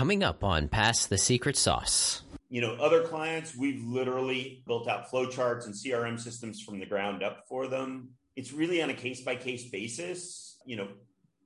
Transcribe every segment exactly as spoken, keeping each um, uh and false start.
coming up on Pass the Secret Sauce. You know, other clients, we've literally built out flowcharts and C R M systems from the ground up for them. It's really on a case-by-case basis, you know,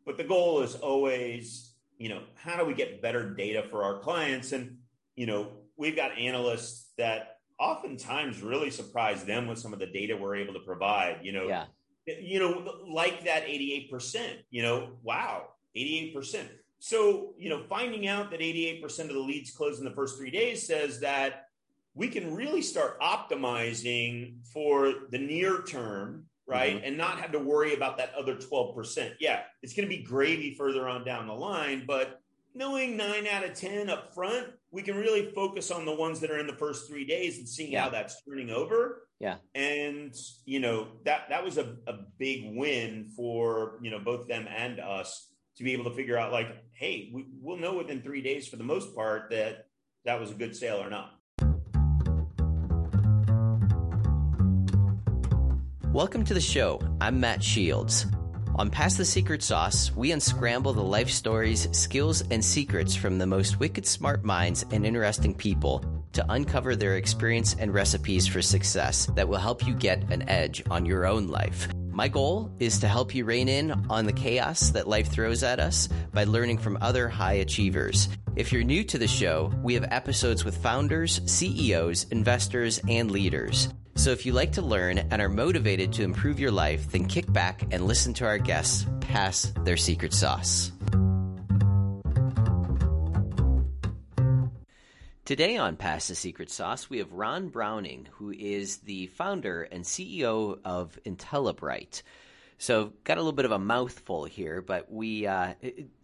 but the goal is always, you know, how do we get better data for our clients? And, you know, we've got analysts that oftentimes really surprise them with some of the data we're able to provide, you know, yeah. you know, like that eighty-eight percent, you know, wow, eighty-eight percent. So, you know, finding out that eighty-eight percent of the leads close in the first three days says that we can really start optimizing for the near term, right? Mm-hmm. And not have to worry about that other twelve percent. Yeah, it's going to be gravy further on down the line, but knowing nine out of ten up front, we can really focus on the ones that are in the first three days and seeing yeah. how that's turning over. Yeah. And, you know, that, that was a, a big win for, you know, both them and us, to be able to figure out like, hey, we, we'll know within three days for the most part that that was a good sale or not. Welcome to the show. I'm Matt Shields. On Pass the Secret Sauce, we unscramble the life stories, skills, and secrets from the most wicked smart minds and interesting people to uncover their experience and recipes for success that will help you get an edge on your own life. My goal is to help you rein in on the chaos that life throws at us by learning from other high achievers. If you're new to the show, we have episodes with founders, C E Os, investors, and leaders. So if you like to learn and are motivated to improve your life, then kick back and listen to our guests pass their secret sauce. Today on Pass the Secret Sauce, we have Ron Browning, who is the founder and C E O of Intellibright. So got a little bit of a mouthful here, but we uh,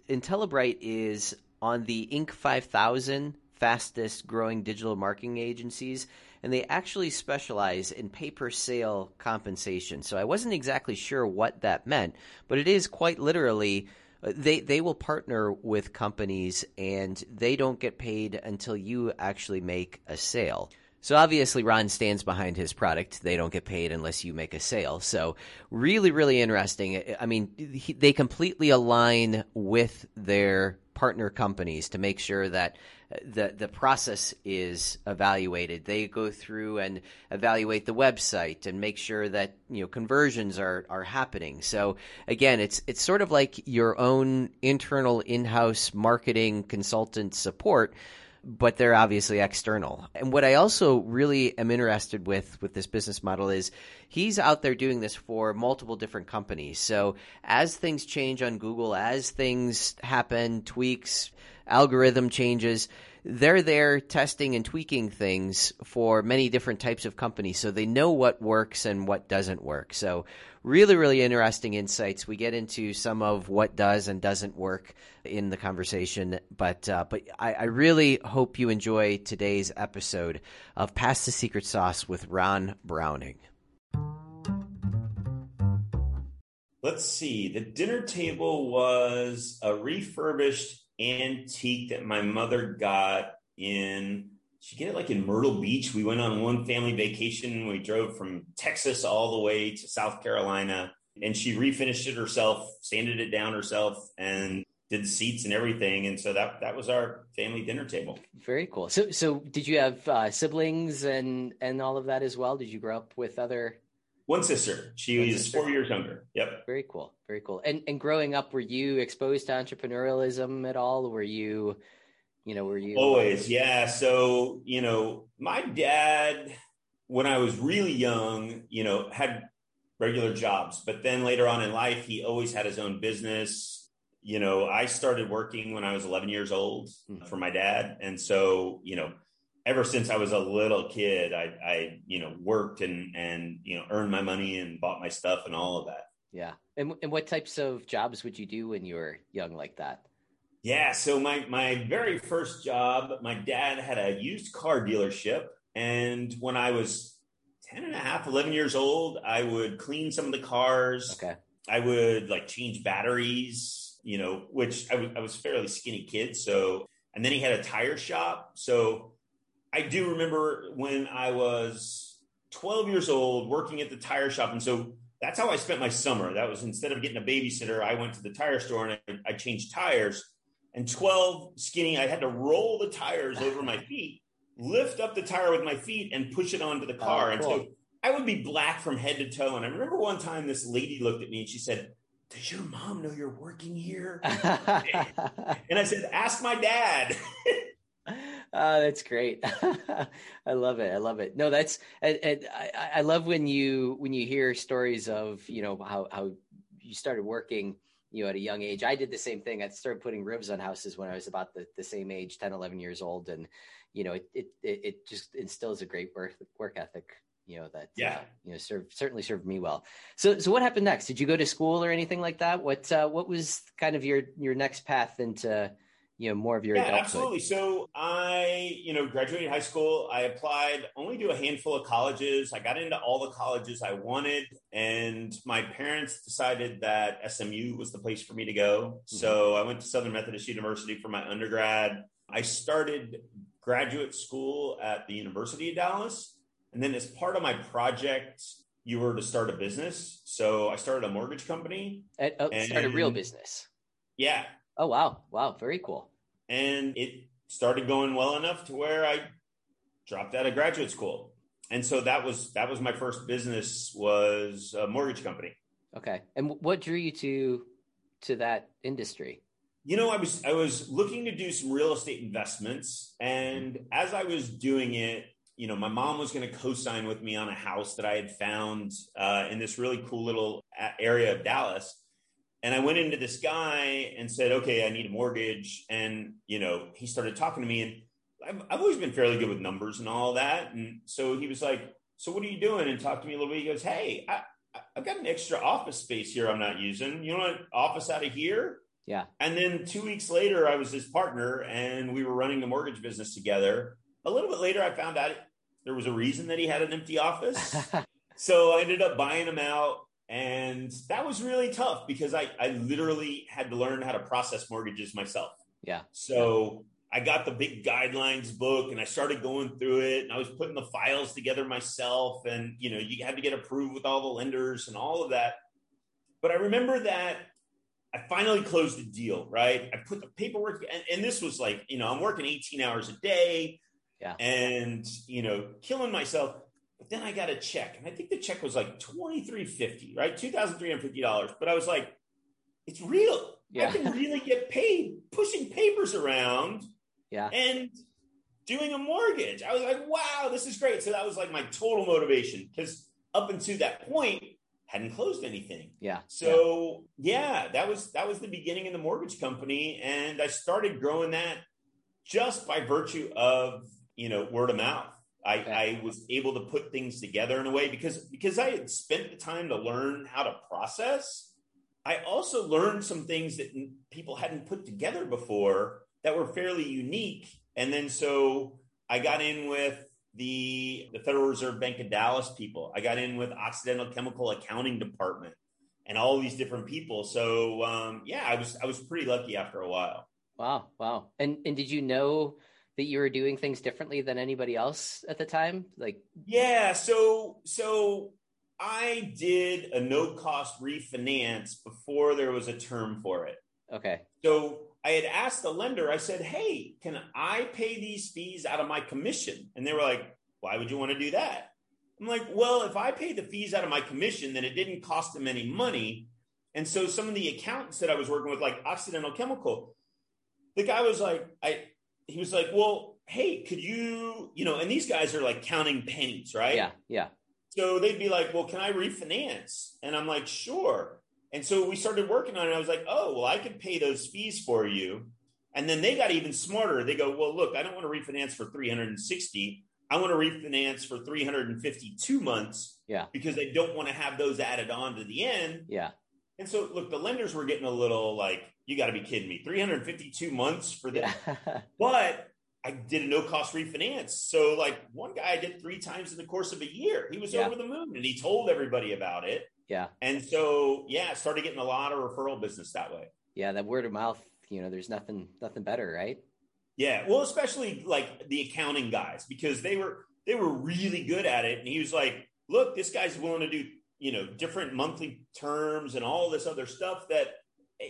Intellibright is on the Inc five thousand fastest growing digital marketing agencies, and they actually specialize in pay-per-sale compensation. So I wasn't exactly sure what that meant, but it is quite literally They they will partner with companies, and they don't get paid until you actually make a sale. So obviously, Ron stands behind his product. They don't get paid unless you make a sale. So really, really interesting. I mean, he, they completely align with their partner companies to make sure that the the process is evaluated. They go through and evaluate the website and make sure that, you know, conversions are are happening. So again, it's it's sort of like your own internal in-house marketing consultant support, but they're obviously external. And what I also really am interested with with this business model is he's out there doing this for multiple different companies. So as things change on Google, as things happen, tweaks, algorithm changes, they're there testing and tweaking things for many different types of companies. So they know what works and what doesn't work. So really, really interesting insights. We get into some of what does and doesn't work in the conversation. But uh, but I, I really hope you enjoy today's episode of Pass the Secret Sauce with Ron Browning. Let's see. The dinner table was a refurbished antique that my mother got in, she get it like in Myrtle Beach. We went on one family vacation. We drove from Texas all the way to South Carolina, and she refinished it herself, sanded it down herself, and did seats and everything. And so that, that was our family dinner table. Very cool. So, so did you have uh, siblings and, and all of that as well? Did you grow up with other? One sister. She One is sister. four years younger. Yep. Very cool. Very cool. And and growing up, were you exposed to entrepreneurialism at all? Were you, you know, were you? Always. Yeah. So, you know, my dad, when I was really young, you know, had regular jobs, but then later on in life, he always had his own business. You know, I started working when I was eleven years old mm-hmm. for my dad. And so, you know, ever since I was a little kid, I, I, you know, worked and, and, you know, earned my money and bought my stuff and all of that. Yeah. And and what types of jobs would you do when you were young like that? Yeah. So my, my very first job, my dad had a used car dealership. And when I was ten and a half, eleven years old, I would clean some of the cars. Okay. I would like change batteries, you know, which I, w- I was fairly skinny kid. So, and then he had a tire shop. So I do remember when I was twelve years old working at the tire shop. And so that's how I spent my summer. That was, instead of getting a babysitter, I went to the tire store and I, I changed tires. and twelve skinny, I had to roll the tires over my feet, lift up the tire with my feet and push it onto the car. Oh, cool. And so I would be black from head to toe. And I remember one time this lady looked at me and she said, does your mom know you're working here? And I said, ask my dad. Oh, that's great. I love it. I love it. No, that's, and, and I, I love when you, when you hear stories of, you know, how, how you started working, you know, at a young age. I did the same thing. I started putting ribs on hhouses when I was about the, the same age, ten, eleven years old. And, you know, it, it, it just instills a great work, work ethic, you know, that, yeah. uh, you know, served, certainly served me well. So, so what happened next? Did you go to school or anything like that? What, uh, what was kind of your, your next path into, you know, more of your yeah, adulthood? Absolutely. So I, you know, graduated high school. I applied only to a handful of colleges. I got into all the colleges I wanted, and my parents decided that S M U was the place for me to go. Mm-hmm. So I went to Southern Methodist University for my undergrad. I started graduate school at the University of Dallas. And then as part of my project, you were to start a business. So I started a mortgage company. At, oh, and started a real business. Yeah. Oh, wow. Wow. Very cool. And it started going well enough to where I dropped out of graduate school. And so that was that was my first business, was a mortgage company. Okay. And what drew you to to that industry? You know, I was I was looking to do some real estate investments. And as I was doing it, you know, my mom was going to co-sign with me on a house that I had found uh, in this really cool little area of Dallas. And I went into this guy and said, okay, I need a mortgage. And, you know, he started talking to me, and I've, I've always been fairly good with numbers and all that. And so he was like, so what are you doing? And talked to me a little bit. He goes, hey, I, I've got an extra office space here I'm not using. You want an office out of here? Yeah. And then two weeks later, I was his partner and we were running the mortgage business together. A little bit later, I found out there was a reason that he had an empty office. So I ended up buying him out. And that was really tough because I, I literally had to learn how to process mortgages myself. Yeah. So I got the big guidelines book and I started going through it, and I was putting the files together myself, and, you know, you had to get approved with all the lenders and all of that. But I remember that I finally closed the deal, right? I put the paperwork and, and this was like, you know, I'm working eighteen hours a day yeah. and, you know, killing myself. But then I got a check, and I think the check was like twenty-three fifty, right? two thousand three hundred fifty dollars. But I was like, it's real. Yeah. I can really get paid pushing papers around yeah. and doing a mortgage. I was like, wow, this is great. So that was like my total motivation, because up until that point, hadn't closed anything. Yeah. So yeah. yeah, that was, that was the beginning of the mortgage company. And I started growing that just by virtue of, you know, word of mouth. I, I was able to put things together in a way because, because I had spent the time to learn how to process. I also learned some things that people hadn't put together before that were fairly unique. And then, so I got in with the, the Federal Reserve Bank of Dallas people. I got in with Occidental Chemical accounting department and all these different people. So um, yeah, I was, I was pretty lucky after a while. Wow. Wow. And, and did you know that you were doing things differently than anybody else at the time? Like, yeah. So, so I did a no cost refinance before there was a term for it. Okay. So I had asked the lender, I said, hey, can I pay these fees out of my commission? And they were like, why would you want to do that? I'm like, well, if I paid the fees out of my commission, then it didn't cost them any money. And so some of the accountants that I was working with, like Occidental Chemical, the guy was like, I, he was like, well, hey, could you, you know, and these guys are like counting pennies, right? Yeah. Yeah. So they'd be like, well, can I refinance? And I'm like, sure. And so we started working on it. I was like, oh, well, I could pay those fees for you. And then they got even smarter. They go, well, look, I don't want to refinance for three hundred sixty. I want to refinance for three hundred fifty-two months. Yeah. Because they don't want to have those added on to the end. Yeah. And so, look, the lenders were getting a little like, you got to be kidding me, three hundred fifty-two months for this. Yeah. But I did a no-cost refinance. So, like, one guy I did three times in the course of a year. He was yeah. over the moon, and he told everybody about it. Yeah. And so, yeah, started getting a lot of referral business that way. Yeah, that word of mouth, you know, there's nothing nothing better, right? Yeah. Well, especially, like, the accounting guys, because they were they were really good at it. And he was like, look, this guy's willing to do, you know, different monthly terms and all this other stuff that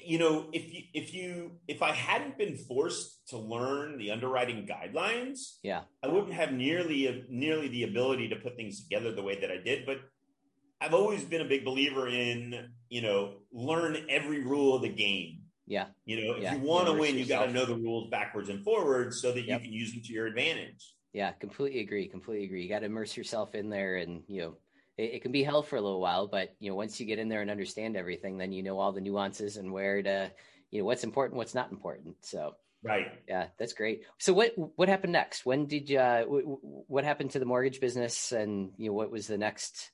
you know, if you, if you, if I hadn't been forced to learn the underwriting guidelines, yeah, I wouldn't have nearly, a, nearly the ability to put things together the way that I did. But I've always been a big believer in, you know, learn every rule of the game. Yeah. You know, if yeah. you want to win, you got to know the rules backwards and forwards so that yep. you can use them to your advantage. Yeah, completely agree. Completely agree. You got to immerse yourself in there, and, you know, it, it can be hell for a little while, but, you know, once you get in there and understand everything, then you know all the nuances and where to, you know, what's important, what's not important. So, right. Yeah, that's great. So what, what happened next? When did you, uh, w- what happened to the mortgage business, and, you know, what was the next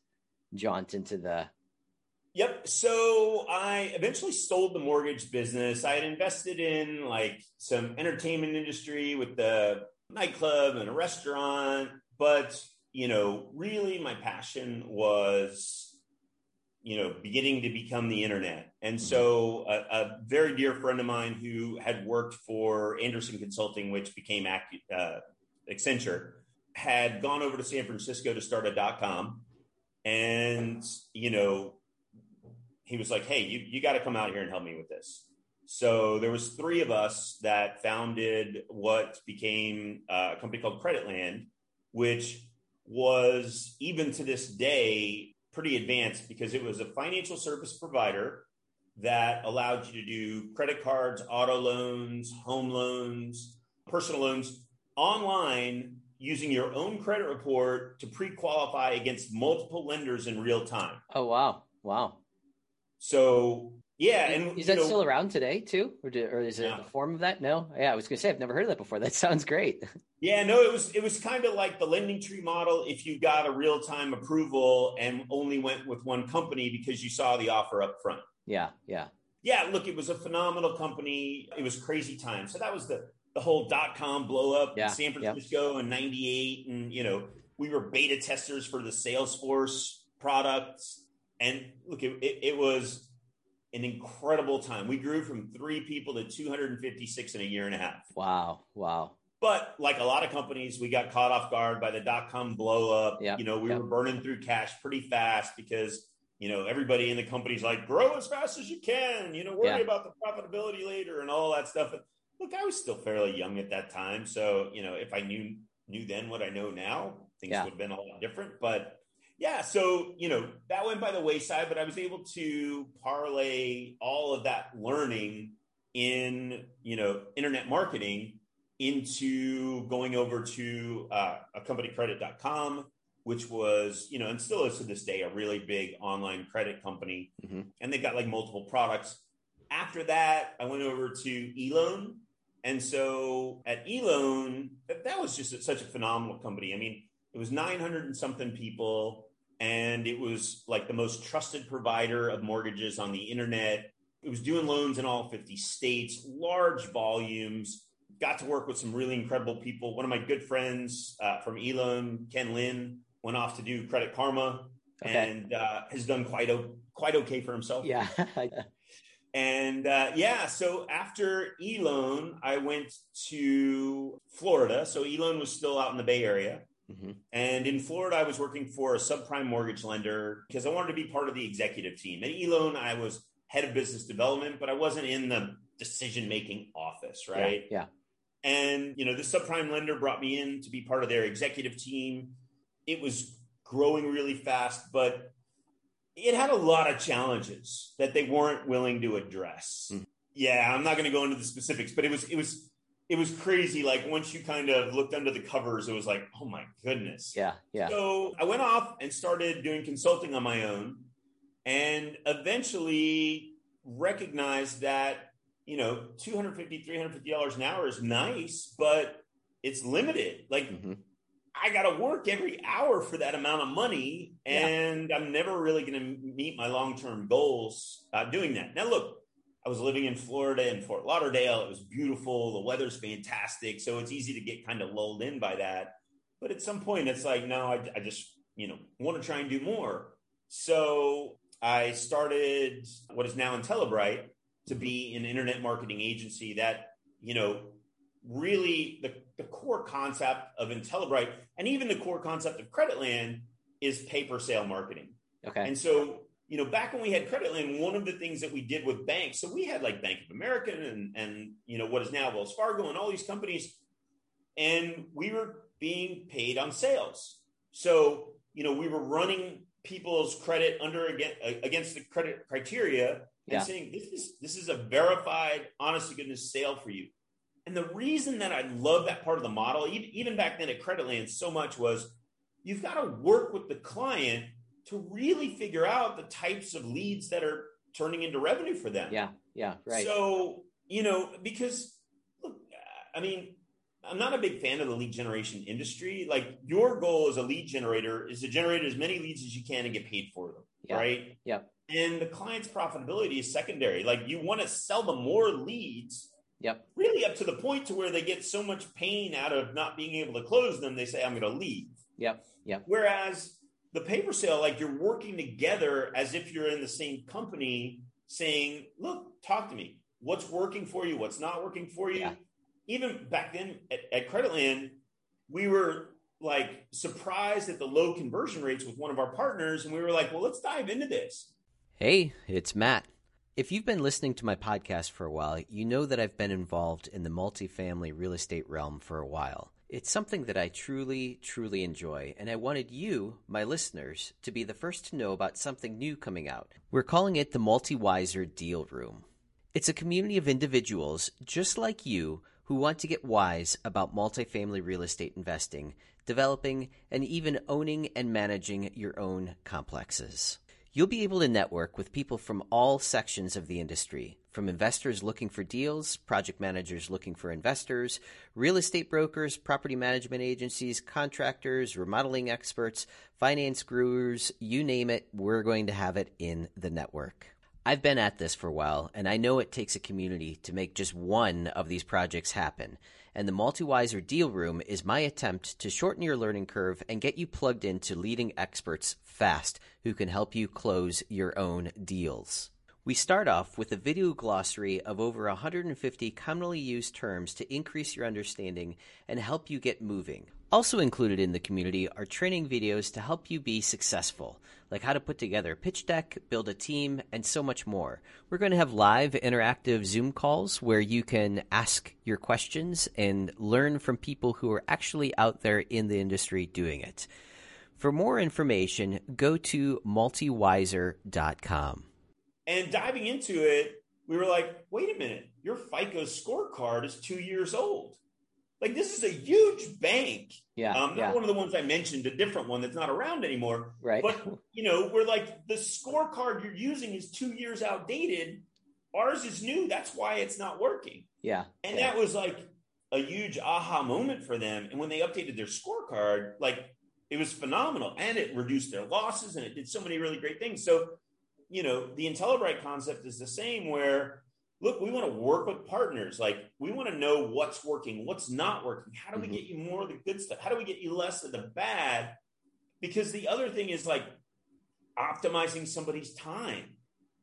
jaunt into the... Yep. So I eventually sold the mortgage business. I had invested in like some entertainment industry with the nightclub and a restaurant. But, you know, really my passion was, you know, beginning to become the internet. And so a, a very dear friend of mine who had worked for Anderson Consulting, which became Ac- uh, Accenture, had gone over to San Francisco to start a dot com. And, you know, he was like, hey, you, you got to come out here and help me with this. So there was three of us that founded what became a company called Creditland, which was, even to this day, pretty advanced, because it was a financial service provider that allowed you to do credit cards, auto loans, home loans, personal loans online using your own credit report to pre-qualify against multiple lenders in real time. Oh, wow. Wow. So, yeah. And is that, you know, still around today too? Or, do, or is it yeah. a form of that? No. Yeah. I was going to say, I've never heard of that before. That sounds great. Yeah, no, it was, it was kind of like the lending tree model. If you got a real-time approval and only went with one company because you saw the offer up front. Yeah. Yeah. Yeah. Look, it was a phenomenal company. It was crazy time. So that was the, the whole dot-com blow up yeah. in San Francisco yep. in ninety-eight. And, you know, we were beta testers for the Salesforce products. And look, it, it was an incredible time. We grew from three people to two hundred fifty-six in a year and a half. Wow. Wow. But like a lot of companies, we got caught off guard by the dot-com blow up. Yep. You know, we yep. were burning through cash pretty fast because, you know, everybody in the company's like, grow as fast as you can, you know, worry yeah. about the profitability later and all that stuff. And look, I was still fairly young at that time. So, you know, if I knew, knew then what I know now, things yeah. would have been a lot different, but yeah. So, you know, that went by the wayside, but I was able to parlay all of that learning in, you know, internet marketing into going over to uh, a company, credit dot com, which was, you know, and still is to this day, a really big online credit company. Mm-hmm. And they've got like multiple products. After that, I went over to eLoan. And so at eLoan, that, that was just such a phenomenal company. I mean, it was nine hundred and something people. And it was like the most trusted provider of mortgages on the internet. It was doing loans in all fifty states, large volumes, got to work with some really incredible people. One of my good friends uh, from eLoan, Ken Lin, went off to do Credit Karma okay. and uh, has done quite o- quite okay for himself. Yeah. and uh, yeah, so after eLoan, I went to Florida. So eLoan was still out in the Bay Area. Mm-hmm. And in Florida, I was working for a subprime mortgage lender because I wanted to be part of the executive team. At eLoan, I was head of business development, but I wasn't in the decision-making office, right? Yeah. yeah. And, you know, the subprime lender brought me in to be part of their executive team. It was growing really fast, but it had a lot of challenges that they weren't willing to address. Mm-hmm. Yeah, I'm not going to go into the specifics, but it was it was... It was crazy. Like once you kind of looked under the covers, it was like, oh my goodness. Yeah. Yeah. So I went off and started doing consulting on my own and eventually recognized that, you know, two hundred fifty dollars, three hundred fifty dollars an hour is nice, but it's limited. Like mm-hmm. I got to work every hour for that amount of money and yeah. I'm never really going to meet my long-term goals uh, doing that. Now, look, I was living in Florida in Fort Lauderdale. It was beautiful. The weather's fantastic. So it's easy to get kind of lulled in by that. But at some point it's like, no, I, I just, you know, want to try and do more. So I started what is now Intellibright to be an internet marketing agency that, you know, really the, the core concept of Intellibright and even the core concept of Creditland is pay per sale marketing. Okay. And so you know, back when we had Creditland, one of the things that we did with banks, so we had like Bank of America and, and, you know, what is now Wells Fargo and all these companies, and we were being paid on sales. So, you know, we were running people's credit under against the credit criteria and yeah. saying, this is, this is a verified, honest to goodness sale for you. And the reason that I love that part of the model, even back then at Creditland so much, was you've got to work with the client to really figure out the types of leads that are turning into revenue for them. Yeah, yeah, right. So, you know, because, look, I mean, I'm not a big fan of the lead generation industry. Like, your goal as a lead generator is to generate as many leads as you can and get paid for them, yeah, right? Yeah. And the client's profitability is secondary. Like, you want to sell them more leads. Yep. Really up to the point to where they get so much pain out of not being able to close them, they say, I'm going to leave. Yep. Yep. Whereas the paper sale, like you're working together as if you're in the same company saying, look, talk to me. What's working for you? What's not working for you? Yeah. Even back then at, at Creditland, we were like surprised at the low conversion rates with one of our partners. And we were like, well, let's dive into this. Hey, it's Matt. If you've been listening to my podcast for a while, you know that I've been involved in the multifamily real estate realm for a while. It's something that I truly, truly enjoy, and I wanted you, my listeners, to be the first to know about something new coming out. We're calling it the MultiWiser Deal Room. It's a community of individuals just like you who want to get wise about multifamily real estate investing, developing, and even owning and managing your own complexes. You'll be able to network with people from all sections of the industry, from investors looking for deals, project managers looking for investors, real estate brokers, property management agencies, contractors, remodeling experts, finance gurus, you name it, we're going to have it in the network. I've been at this for a while, and I know it takes a community to make just one of these projects happen. And the MultiWiser Deal Room is my attempt to shorten your learning curve and get you plugged into leading experts fast who can help you close your own deals. We start off with a video glossary of over one hundred fifty commonly used terms to increase your understanding and help you get moving. Also included in the community are training videos to help you be successful, like how to put together a pitch deck, build a team, and so much more. We're going to have live interactive Zoom calls where you can ask your questions and learn from people who are actually out there in the industry doing it. For more information, go to multiwiser dot com. And diving into it, we were like, wait a minute, your FICO scorecard is two years old. Like, this is a huge bank. Yeah, um, not yeah. one of the ones I mentioned, a different one that's not around anymore. Right. But, you know, we're like, the scorecard you're using is two years outdated. Ours is new. That's why it's not working. Yeah. And yeah. that was like a huge aha moment for them. And when they updated their scorecard, like, it was phenomenal. And it reduced their losses and it did so many really great things. So, you know, the Intellibright concept is the same where, look, we want to work with partners. Like, we want to know what's working, what's not working. How do we get you more of the good stuff? How do we get you less of the bad? Because the other thing is like optimizing somebody's time.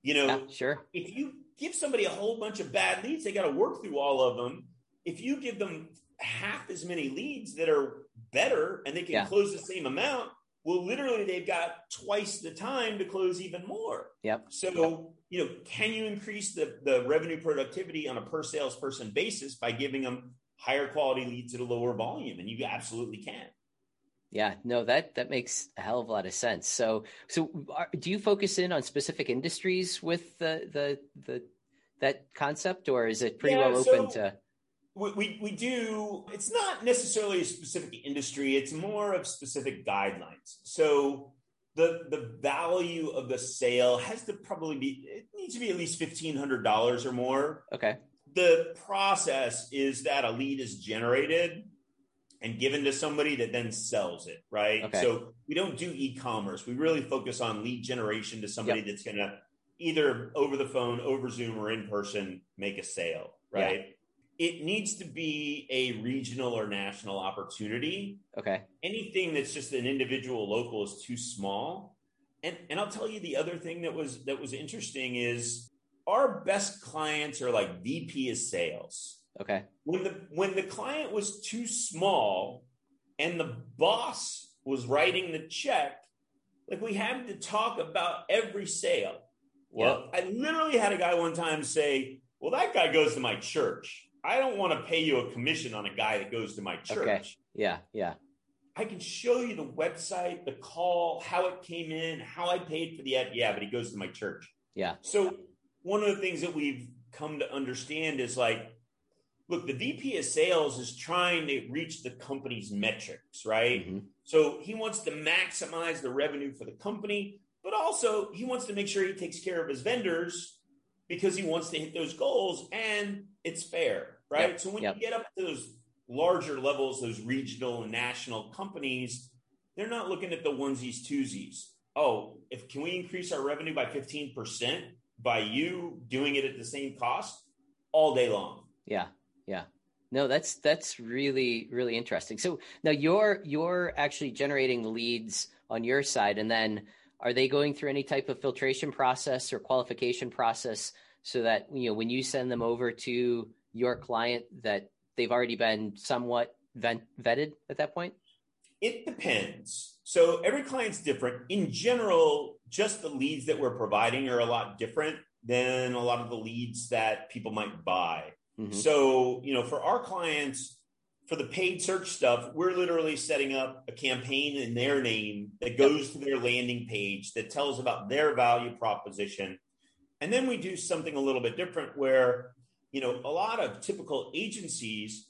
You know, yeah, sure. If you give somebody a whole bunch of bad leads, they got to work through all of them. If you give them half as many leads that are better and they can yeah. close the same amount, well, literally they've got twice the time to close even more. Yep. So, yep. you know, can you increase the, the revenue productivity on a per salesperson basis by giving them higher quality leads at a lower volume? And you absolutely can. Yeah, no, that, that makes a hell of a lot of sense. So, so are, do you focus in on specific industries with the, the, the, that concept, or is it pretty yeah, well open so- to... We, we we do, it's not necessarily a specific industry, it's more of specific guidelines. So the the value of the sale has to probably be, it needs to be at least fifteen hundred dollars or more. Okay. The process is that a lead is generated and given to somebody that then sells it, right? Okay. So we don't do e-commerce. We really focus on lead generation to somebody yep. that's going to either over the phone, over Zoom, or in person make a sale, right? Yeah. It needs to be a regional or national opportunity. Okay. Anything that's just an individual local is too small. And and I'll tell you the other thing that was that was interesting is our best clients are like V P of sales. Okay. When the when the client was too small and the boss was writing the check, Like, we have to talk about every sale. Well, yeah. I literally had a guy one time say, well, that guy goes to my church. I don't want to pay you a commission on a guy that goes to my church. Okay. Yeah, yeah. I can show you the website, the call, how it came in, how I paid for the ad. Yeah, but he goes to my church. Yeah. So one of the things that we've come to understand is like, look, the V P of sales is trying to reach the company's metrics, right? Mm-hmm. So he wants to maximize the revenue for the company, but also he wants to make sure he takes care of his vendors because he wants to hit those goals, and it's fair, right? Yep. So when yep. you get up to those larger levels, those regional and national companies, they're not looking at the onesies, twosies. Oh, if can we increase our revenue by fifteen percent by you doing it at the same cost all day long? Yeah. Yeah. No, that's, that's really, really interesting. So now you're, you're actually generating leads on your side, and then are they going through any type of filtration process or qualification process so that, you know, when you send them over to your client that they've already been somewhat vet- vetted at that point? It depends. So every client's different. In general, just the leads that we're providing are a lot different than a lot of the leads that people might buy. Mm-hmm. So, you know, for our clients, for the paid search stuff, we're literally setting up a campaign in their name that goes to their landing page that tells about their value proposition. And then we do something a little bit different where, you know, a lot of typical agencies,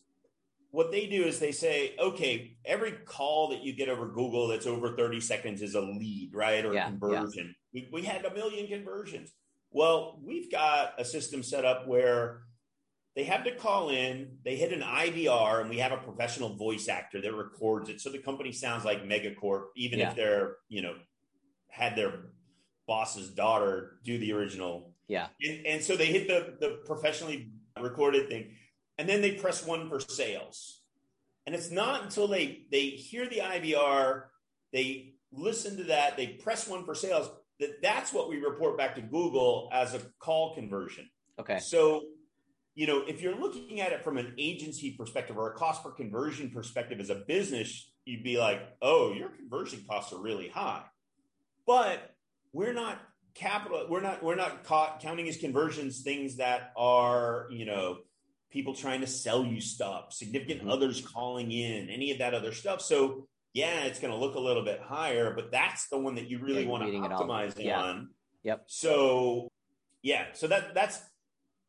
what they do is they say, okay, every call that you get over Google that's over thirty seconds is a lead, right? Or yeah, a conversion. Yeah. We, we had a million conversions. Well, we've got a system set up where they have to call in, they hit an I V R, and we have a professional voice actor that records it. So the company sounds like Megacorp, even yeah. if they're, you know, had their boss's daughter do the original. Yeah. And, and so they hit the, the professionally recorded thing, and then they press one for sales. And it's not until they, they hear the I V R, they listen to that, they press one for sales, that that's what we report back to Google as a call conversion. Okay. So, you know, if you're looking at it from an agency perspective or a cost per conversion perspective as a business, you'd be like, oh, your conversion costs are really high. But we're not capital, we're not, we're not caught counting as conversions things that are, you know, people trying to sell you stuff, significant mm-hmm. others calling in, any of that other stuff. So yeah, it's going to look a little bit higher, but that's the one that you really yeah, want to optimize yeah. on. Yep. So yeah, so that that's,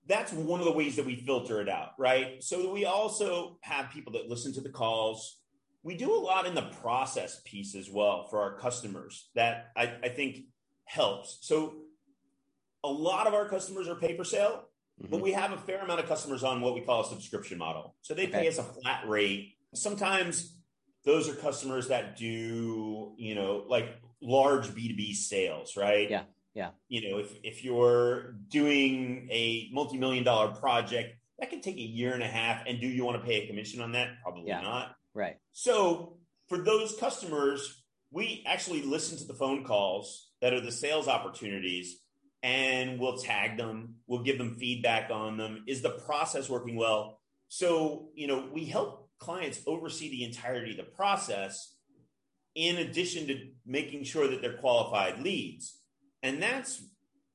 That's one of the ways that we filter it out, right? So we also have people that listen to the calls. We do a lot in the process piece as well for our customers that I, I think helps. So a lot of our customers are pay per sale, mm-hmm. but we have a fair amount of customers on what we call a subscription model. So they okay. pay us a flat rate. Sometimes those are customers that do, you know, like large B two B sales, right? Yeah. Yeah. You know, if, if you're doing a multi-million dollar project, that can take a year and a half. And do you want to pay a commission on that? Probably yeah, not. Right. So for those customers, we actually listen to the phone calls that are the sales opportunities, and we'll tag them. We'll give them feedback on them. Is the process working well? So, you know, we help clients oversee the entirety of the process in addition to making sure that they're qualified leads. And that's,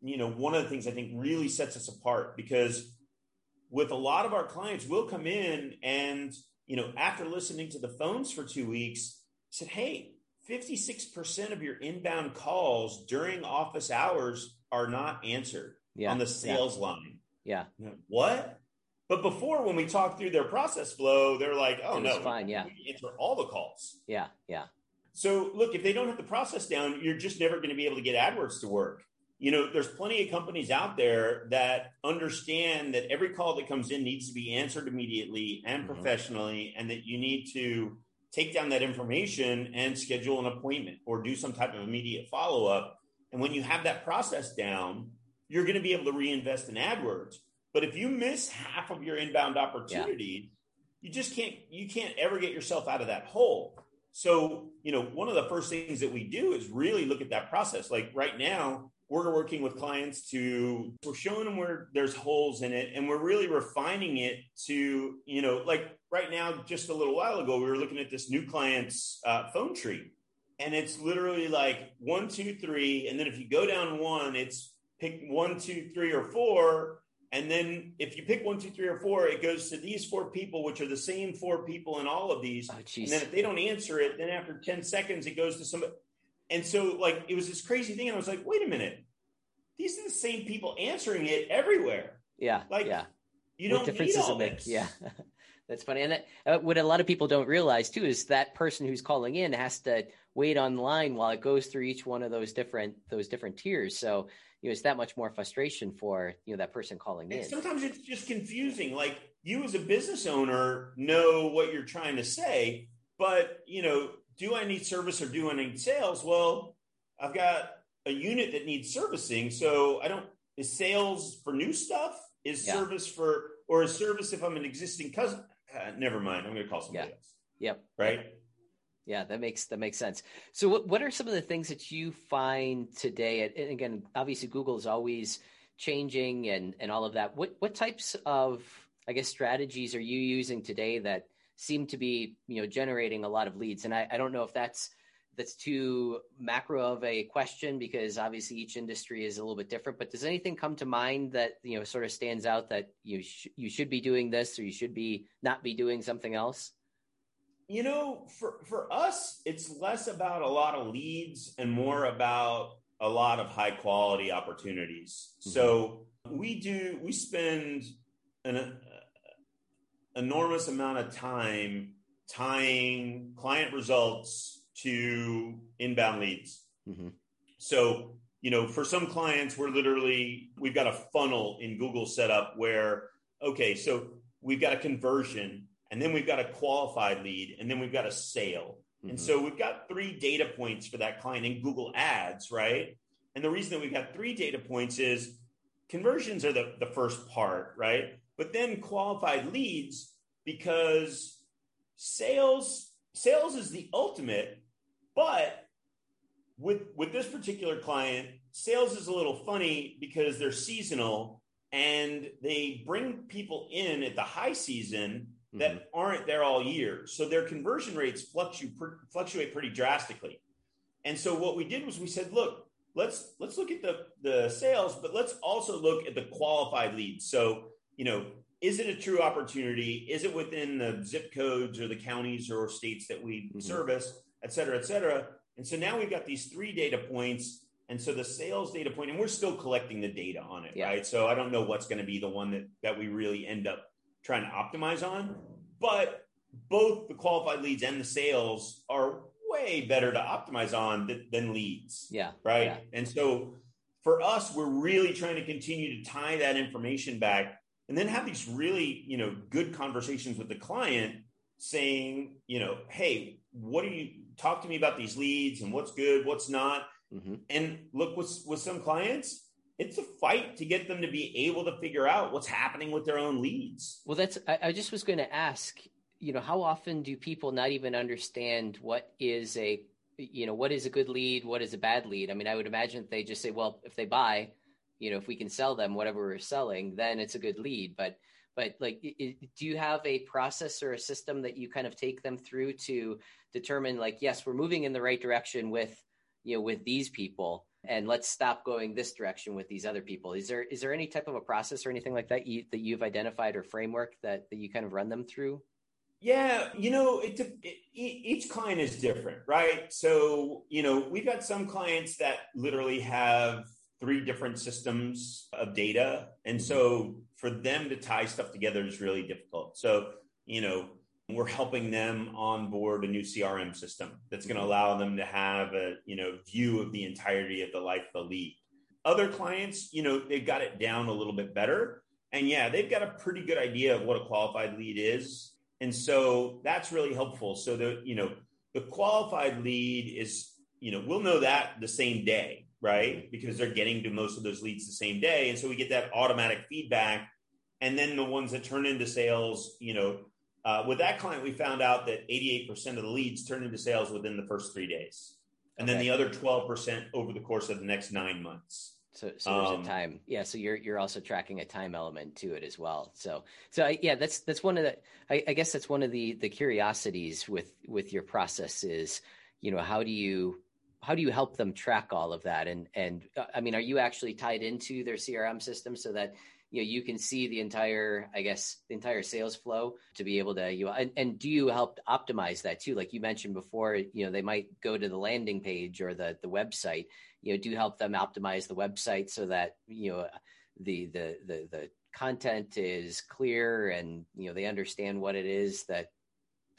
you know, one of the things I think really sets us apart, because with a lot of our clients, we'll come in and, you know, after listening to the phones for two weeks, said, hey, fifty-six percent of your inbound calls during office hours are not answered yeah, on the sales yeah. line. Yeah. What? But before, when we talked through their process flow, they're like, oh, no, fine. Yeah. We answer all the calls. Yeah. Yeah. So look, if they don't have the process down, you're just never going to be able to get AdWords to work. You know, there's plenty of companies out there that understand that every call that comes in needs to be answered immediately and mm-hmm. professionally, and that you need to take down that information and schedule an appointment or do some type of immediate follow-up. And when you have that process down, you're going to be able to reinvest in AdWords. But if you miss half of your inbound opportunity, yeah. you just can't, you can't ever get yourself out of that hole. So, you know, one of the first things that we do is really look at that process. Like right now, we're working with clients to, we're showing them where there's holes in it, and we're really refining it to, you know, like right now, just a little while ago, we were looking at this new client's uh, phone tree. And it's literally like one, two, three. And then if you go down one, it's pick one, two, three, or four. And then if you pick one, two, three, or four, it goes to these four people, which are the same four people in all of these. Oh, geez. And then if they don't answer it, then after ten seconds, it goes to somebody. And so like, it was this crazy thing. And I was like, wait a minute, these are the same people answering it everywhere. Yeah. Like, yeah. You what don't differences need all this. Yeah. That's funny. And that, uh, what a lot of people don't realize too, is that person who's calling in has to wait online while it goes through each one of those different, those different tiers. So, you know, it's that much more frustration for, you know, that person calling in. And sometimes it's just confusing. Like you as a business owner know what you're trying to say, but you know, do I need service or do I need sales? Well, I've got a unit that needs servicing. So I don't, is sales for new stuff? Is yeah. service for, or is service if I'm an existing customer? Uh, never mind. I'm going to call somebody yeah. else. Yep. Right. Yeah, that makes that makes sense. So what, what are some of the things that you find today? And again, obviously, Google is always changing and, and all of that. What what types of, I guess, strategies are you using today that seem to be, you know, generating a lot of leads? And I, I don't know if that's that's too macro of a question, because obviously each industry is a little bit different. But does anything come to mind that, you know, sort of stands out that you sh- you should be doing this or you should be not be doing something else? You know, for, for us, it's less about a lot of leads and more about a lot of high quality opportunities. Mm-hmm. So we do, we spend an uh, enormous amount of time tying client results to inbound leads. Mm-hmm. So, you know, for some clients, we're literally, we've got a funnel in Google set up where, okay, so we've got a conversion. And then we've got a qualified lead, and then we've got a sale. Mm-hmm. And so we've got three data points for that client in Google Ads, right? And the reason that we've got three data points is conversions are the, the first part, right? But then qualified leads, because sales, sales is the ultimate, but with, with this particular client, sales is a little funny because they're seasonal and they bring people in at the high season that mm-hmm. aren't there all year. So their conversion rates fluctuate, fluctuate pretty drastically. And so what we did was we said, look, let's, let's look at the, the sales, but let's also look at the qualified leads. So, you know, is it a true opportunity? Is it within the zip codes or the counties or states that we mm-hmm. service, et cetera, et cetera. And so now we've got these three data points. And so the sales data point, and we're still collecting the data on it, yeah. right? So I don't know what's going to be the one that, that we really end up trying to optimize on, but both the qualified leads and the sales are way better to optimize on th- than leads. Yeah. Right. Yeah. And so for us, we're really trying to continue to tie that information back and then have these really, you know, good conversations with the client saying, you know, hey, what do you talk to me about these leads and what's good, what's not. Mm-hmm. And look, with, with some clients, it's a fight to get them to be able to figure out what's happening with their own leads. Well, that's, I, I just was going to ask, you know, how often do people not even understand what is a, you know, what is a good lead? What is a bad lead? I mean, I would imagine they just say, well, if they buy, you know, if we can sell them whatever we're selling, then it's a good lead. But, but like, it, do you have a process or a system that you kind of take them through to determine like, yes, we're moving in the right direction with, you know, with these people, and let's stop going this direction with these other people? Is there is there any type of a process or anything like that you, that you've identified or framework that, that you kind of run them through? Yeah, you know, it, it, each client is different, right? So, you know, we've got some clients that literally have three different systems of data. And so for them to tie stuff together is really difficult. So, you know, we're helping them onboard a new C R M system that's going to allow them to have a, you know, view of the entirety of the life of the lead. Other clients, you know, they've got it down a little bit better. And yeah, they've got a pretty good idea of what a qualified lead is. And so that's really helpful. So the, you know, the qualified lead is, you know, we'll know that the same day, right? Because they're getting to most of those leads the same day. And so we get that automatic feedback. And then the ones that turn into sales, you know, Uh, with that client, we found out that eighty-eight percent of the leads turned into sales within the first three days. And okay. then the other twelve percent over the course of the next nine months. So, so there's um, a time. Yeah. So you're, you're also tracking a time element to it as well. So, so I, yeah, that's, that's one of the, I, I guess that's one of the, the curiosities with, with your process is, you know, how do you how do you help them track all of that? And and I mean, are you actually tied into their C R M system so that you know you can see the entire, I guess, the entire sales flow to be able to you know, and, and do you help optimize that too? Like you mentioned before, you know, they might go to the landing page or the the website. You know, do you help them optimize the website so that you know the the the the content is clear and you know they understand what it is that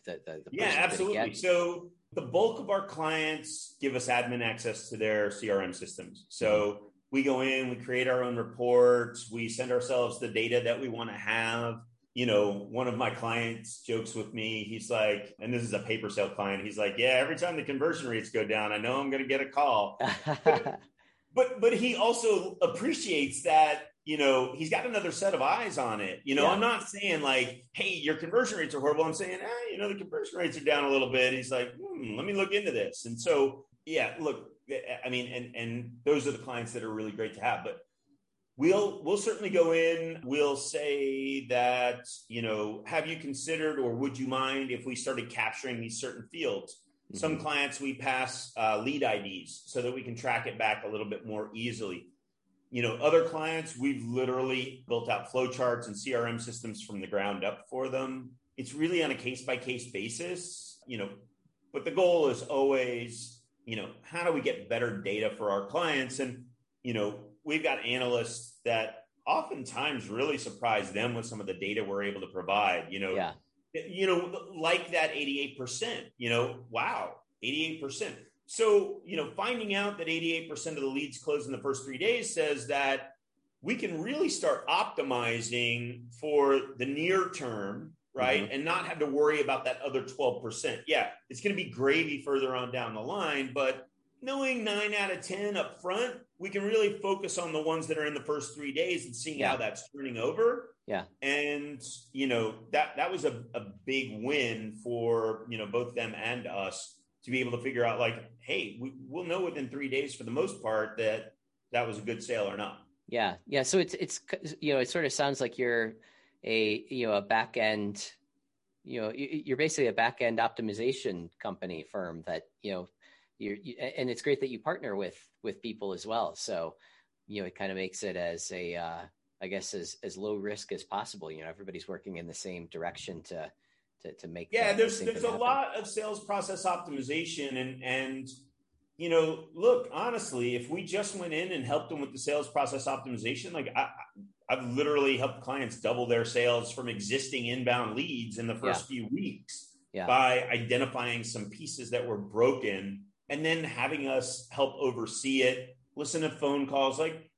the the, the yeah absolutely. So the bulk of our clients give us admin access to their C R M systems. So we go in, we create our own reports, we send ourselves the data that we want to have. You know, one of my clients jokes with me, he's like, and this is a paper sale client. He's like, yeah, every time the conversion rates go down, I know I'm going to get a call. but, but, but he also appreciates that, you know, he's got another set of eyes on it. You know, yeah. I'm not saying like, hey, your conversion rates are horrible. I'm saying, eh, you know, the conversion rates are down a little bit. He's like, hmm, let me look into this. And so, yeah, look, I mean, and, and those are the clients that are really great to have, but we'll, we'll certainly go in, we'll say that, you know, have you considered, or would you mind if we started capturing these certain fields? Mm-hmm. Some clients we pass uh, lead I Ds so that we can track it back a little bit more easily. You know, other clients, we've literally built out flowcharts and C R M systems from the ground up for them. It's really on a case-by-case basis, you know, but the goal is always, you know, how do we get better data for our clients? And, you know, we've got analysts that oftentimes really surprise them with some of the data we're able to provide, you know, yeah. you know, like that eighty-eight percent, you know, wow, eighty-eight percent. So, you know, finding out that eighty-eight percent of the leads close in the first three days says that we can really start optimizing for the near term, right? Mm-hmm. And not have to worry about that other twelve percent. Yeah, it's going to be gravy further on down the line, but knowing nine out of ten up front, we can really focus on the ones that are in the first three days and seeing yeah. how that's turning over. Yeah. And, you know, that, that was a, a big win for, you know, both them and us, to be able to figure out like, hey, we, we'll know within three days for the most part that that was a good sale or not. Yeah. Yeah. So it's, it's, you know, it sort of sounds like you're a, you know, a back end, you know, you're basically a back end optimization company firm that, you know, you're, you, and it's great that you partner with, with people as well. So, you know, it kind of makes it as a, uh, I guess, as, as low risk as possible. You know, everybody's working in the same direction to, To, to make yeah, there's there's a lot of sales process optimization, and and you know, look, honestly, if we just went in and helped them with the sales process optimization, like I, I've literally helped clients double their sales from existing inbound leads in the first yeah. few weeks yeah. by identifying some pieces that were broken, and then having us help oversee it, listen to phone calls. Like,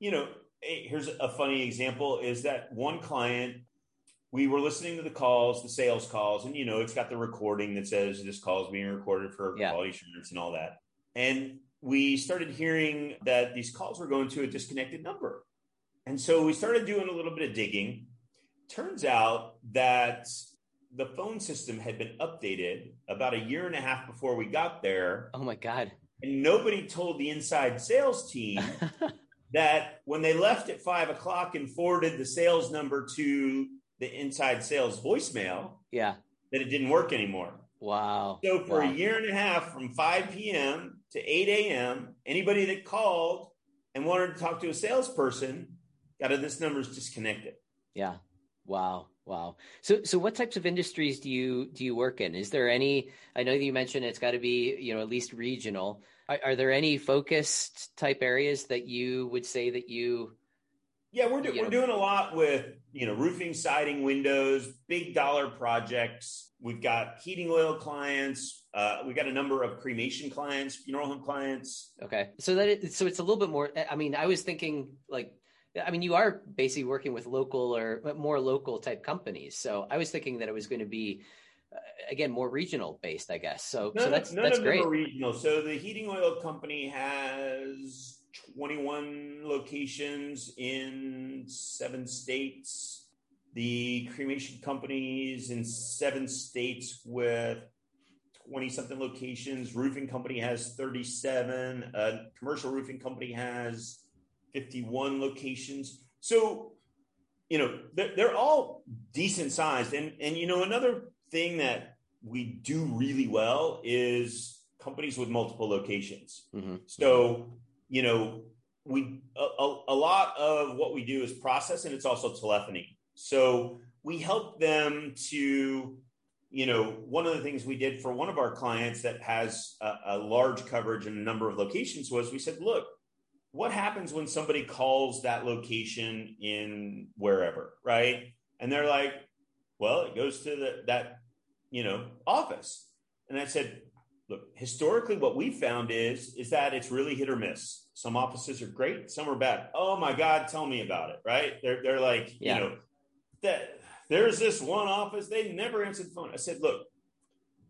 you know, here's a funny example: is that one client. We were listening to the calls, the sales calls, and, you know, it's got the recording that says this call is being recorded for yeah. quality assurance and all that. And we started hearing that these calls were going to a disconnected number. And so we started doing a little bit of digging. Turns out that the phone system had been updated about a year and a half before we got there. Oh, my God. And nobody told the inside sales team that when they left at five o'clock and forwarded the sales number to the inside sales voicemail, yeah, that it didn't work anymore. Wow. So for wow. a year and a half, from five p.m. to eight a.m., anybody that called and wanted to talk to a salesperson got a, this number is disconnected. Yeah. Wow. Wow. So, so what types of industries do you, do you work in? Is there any, I know that you mentioned it's got to be, you know, at least regional. Are, are there any focused type areas that you would say that you, Yeah, we're, do- we're doing a lot with, you know, roofing, siding, windows, big dollar projects. We've got heating oil clients. Uh, we've got a number of cremation clients, funeral home clients. Okay. So that it, so it's a little bit more, I mean, I was thinking like, I mean, you are basically working with local or more local type companies. So I was thinking that it was going to be, uh, again, more regional based, I guess. So, none, so that's, none that's of great. Them are regional. So the heating oil company has twenty-one locations in seven states. The cremation companies in seven states with twenty-something locations. Roofing company has thirty-seven. Uh, commercial roofing company has fifty-one locations. So, you know, they're, they're all decent sized. And, and, you know, another thing that we do really well is companies with multiple locations. Mm-hmm. So, you know, we a, a lot of what we do is process, and it's also telephony. So we help them to, you know, one of the things we did for one of our clients that has a, a large coverage in a number of locations was we said, look, what happens when somebody calls that location in wherever, right? And they're like, well, it goes to the, that, you know, office. And I said, look, historically, what we found is, is that it's really hit or miss. Some offices are great. Some are bad. Oh my God, tell me about it. Right. They're, they're like, yeah. you know, that there's this one office. They never answered the phone. I said, look,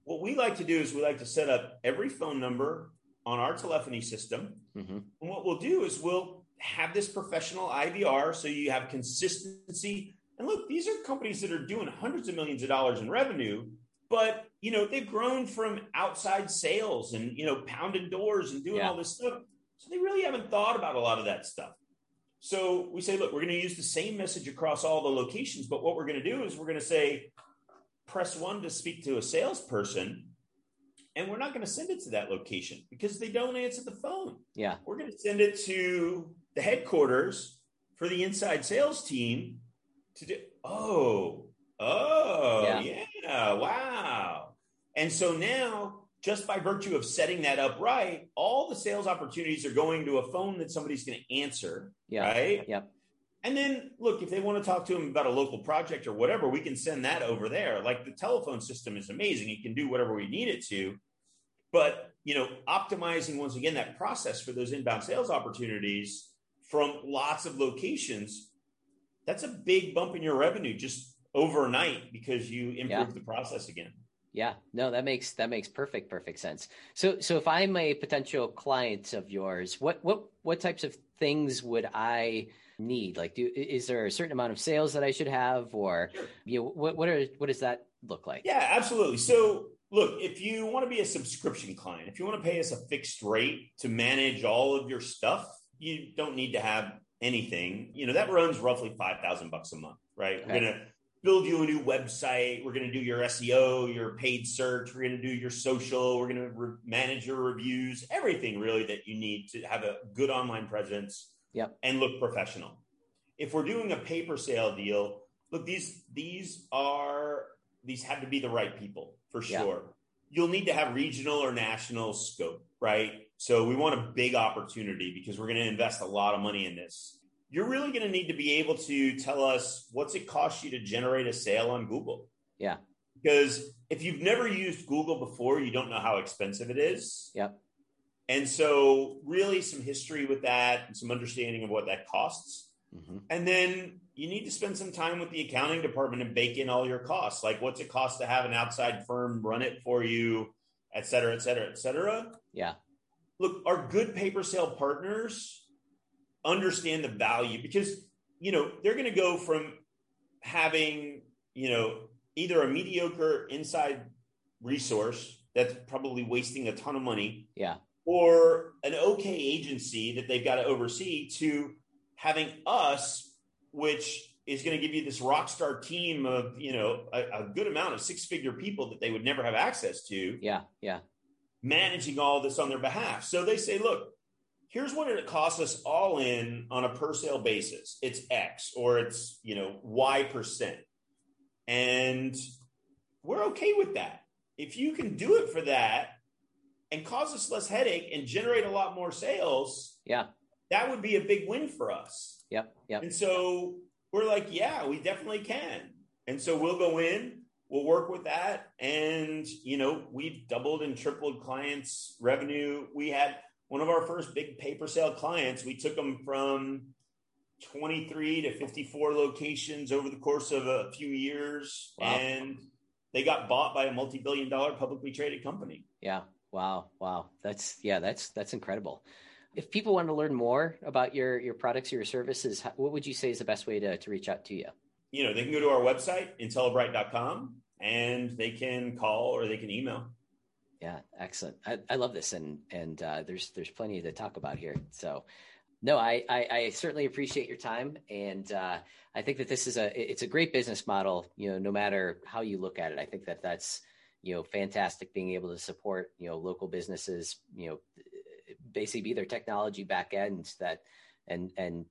what we like to do is we like to set up every phone number on our telephony system. Mm-hmm. And what we'll do is we'll have this professional I V R. So you have consistency. And look, these are companies that are doing hundreds of millions of dollars in revenue, but you know, they've grown from outside sales and, you know, pounding doors and doing yeah. all this stuff. So they really haven't thought about a lot of that stuff. So we say, look, we're going to use the same message across all the locations. But what we're going to do is we're going to say, press one to speak to a salesperson. And we're not going to send it to that location because they don't answer the phone. Yeah. We're going to send it to the headquarters for the inside sales team to do. Oh, oh, yeah. yeah wow. And so now, just by virtue of setting that up right, all the sales opportunities are going to a phone that somebody's going to answer, yeah. right? Yeah. And then, look, if they want to talk to them about a local project or whatever, we can send that over there. Like, the telephone system is amazing. It can do whatever we need it to. But, you know, optimizing, once again, that process for those inbound sales opportunities from lots of locations, that's a big bump in your revenue just overnight because you improve yeah. the process again. Yeah, no, that makes that makes perfect, perfect sense. So so if I'm a potential client of yours, what what what types of things would I need? Like, do is there a certain amount of sales that I should have, or sure. you know, what what are what does that look like? Yeah, absolutely. So look, if you want to be a subscription client, if you want to pay us a fixed rate to manage all of your stuff, you don't need to have anything. You know, that runs roughly five thousand bucks a month, right? Okay. We're gonna build you a new website. We're going to do your S E O, your paid search. We're going to do your social. We're going to re- manage your reviews, everything really that you need to have a good online presence yep. and look professional. If we're doing a pay per sale deal, look, these, these are, these have to be the right people for sure. Yep. You'll need to have regional or national scope, right? So we want a big opportunity because we're going to invest a lot of money in this. You're really going to need to be able to tell us what's it cost you to generate a sale on Google. Yeah. Because if you've never used Google before, you don't know how expensive it is. Yep. And so really some history with that and some understanding of what that costs. Mm-hmm. And then you need to spend some time with the accounting department and bake in all your costs. Like, what's it cost to have an outside firm run it for you, et cetera, et cetera, et cetera. Yeah. Look, our good pay per sale partners understand the value because, you know, they're going to go from having, you know, either a mediocre inside resource that's probably wasting a ton of money yeah, or an okay agency that they've got to oversee to having us, which is going to give you this rock star team of, you know, a, a good amount of six figure people that they would never have access to. Yeah. Yeah. Managing all this on their behalf. So they say, look, here's what it costs us all in on a per sale basis. It's X or it's, you know, Y percent. And we're okay with that. If you can do it for that and cause us less headache and generate a lot more sales, yeah, that would be a big win for us. Yep. Yep. And so we're like, yeah, we definitely can. And so we'll go in, we'll work with that. And, you know, we've doubled and tripled clients' revenue. We had one of our first big pay-per-sale clients, we took them from twenty-three to fifty-four locations over the course of a few years. Wow. And they got bought by a multi-billion dollar publicly traded company. Yeah. Wow. Wow. That's, yeah, that's, that's incredible. If people want to learn more about your, your products or your services, what would you say is the best way to, to reach out to you? You know, they can go to our website, Intellibright dot com, and they can call or they can email. Yeah. Excellent. I, I love this. And, and uh, there's, there's plenty to talk about here. So no, I, I, I certainly appreciate your time. And uh, I think that this is a, it's a great business model, you know, no matter how you look at it. I think that that's, you know, fantastic being able to support, you know, local businesses, you know, basically be their technology back ends that, and, and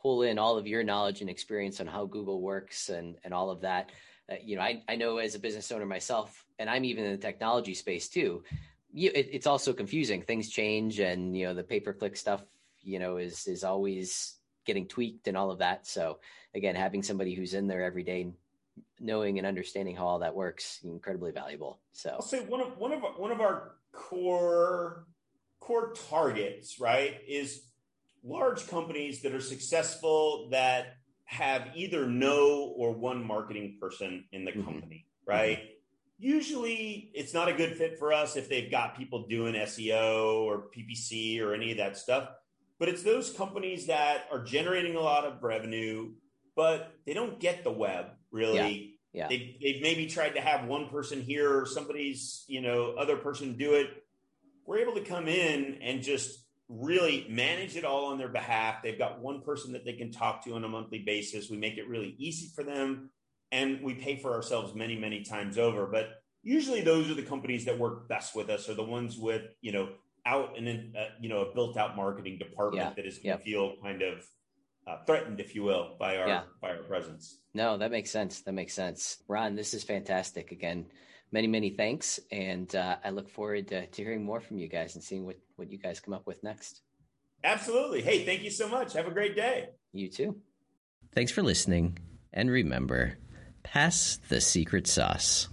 pull in all of your knowledge and experience on how Google works and, and all of that. Uh, you know, I, I know as a business owner myself, and I'm even in the technology space too, you, it, it's also confusing. Things change, and, you know, the pay-per-click stuff, you know, is, is always getting tweaked and all of that. So again, having somebody who's in there every day, knowing and understanding how all that works, incredibly valuable. So I'll say one of, one of, one of our core, core targets, right, is large companies that are successful that have either no or one marketing person in the company, mm-hmm. right? Mm-hmm. Usually it's not a good fit for us if they've got people doing S E O or P P C or any of that stuff, but it's those companies that are generating a lot of revenue, but they don't get the web really. Yeah. Yeah. They've, they've maybe tried to have one person here or somebody's, you know, other person do it. We're able to come in and just really manage it all on their behalf. They've got one person that they can talk to on a monthly basis. We make it really easy for them, and we pay for ourselves many, many times over. But usually those are the companies that work best with us, are the ones with, you know, out and in, uh, you know, a built out marketing department yeah. that is going to yeah. feel kind of uh, threatened, if you will, by our, yeah. by our presence. No, that makes sense. That makes sense. Ron, this is fantastic. Again, many, many thanks. And uh, I look forward to, to hearing more from you guys and seeing what, what you guys come up with next. Absolutely. Hey, thank you so much. Have a great day. You too. Thanks for listening. And remember, pass the secret sauce.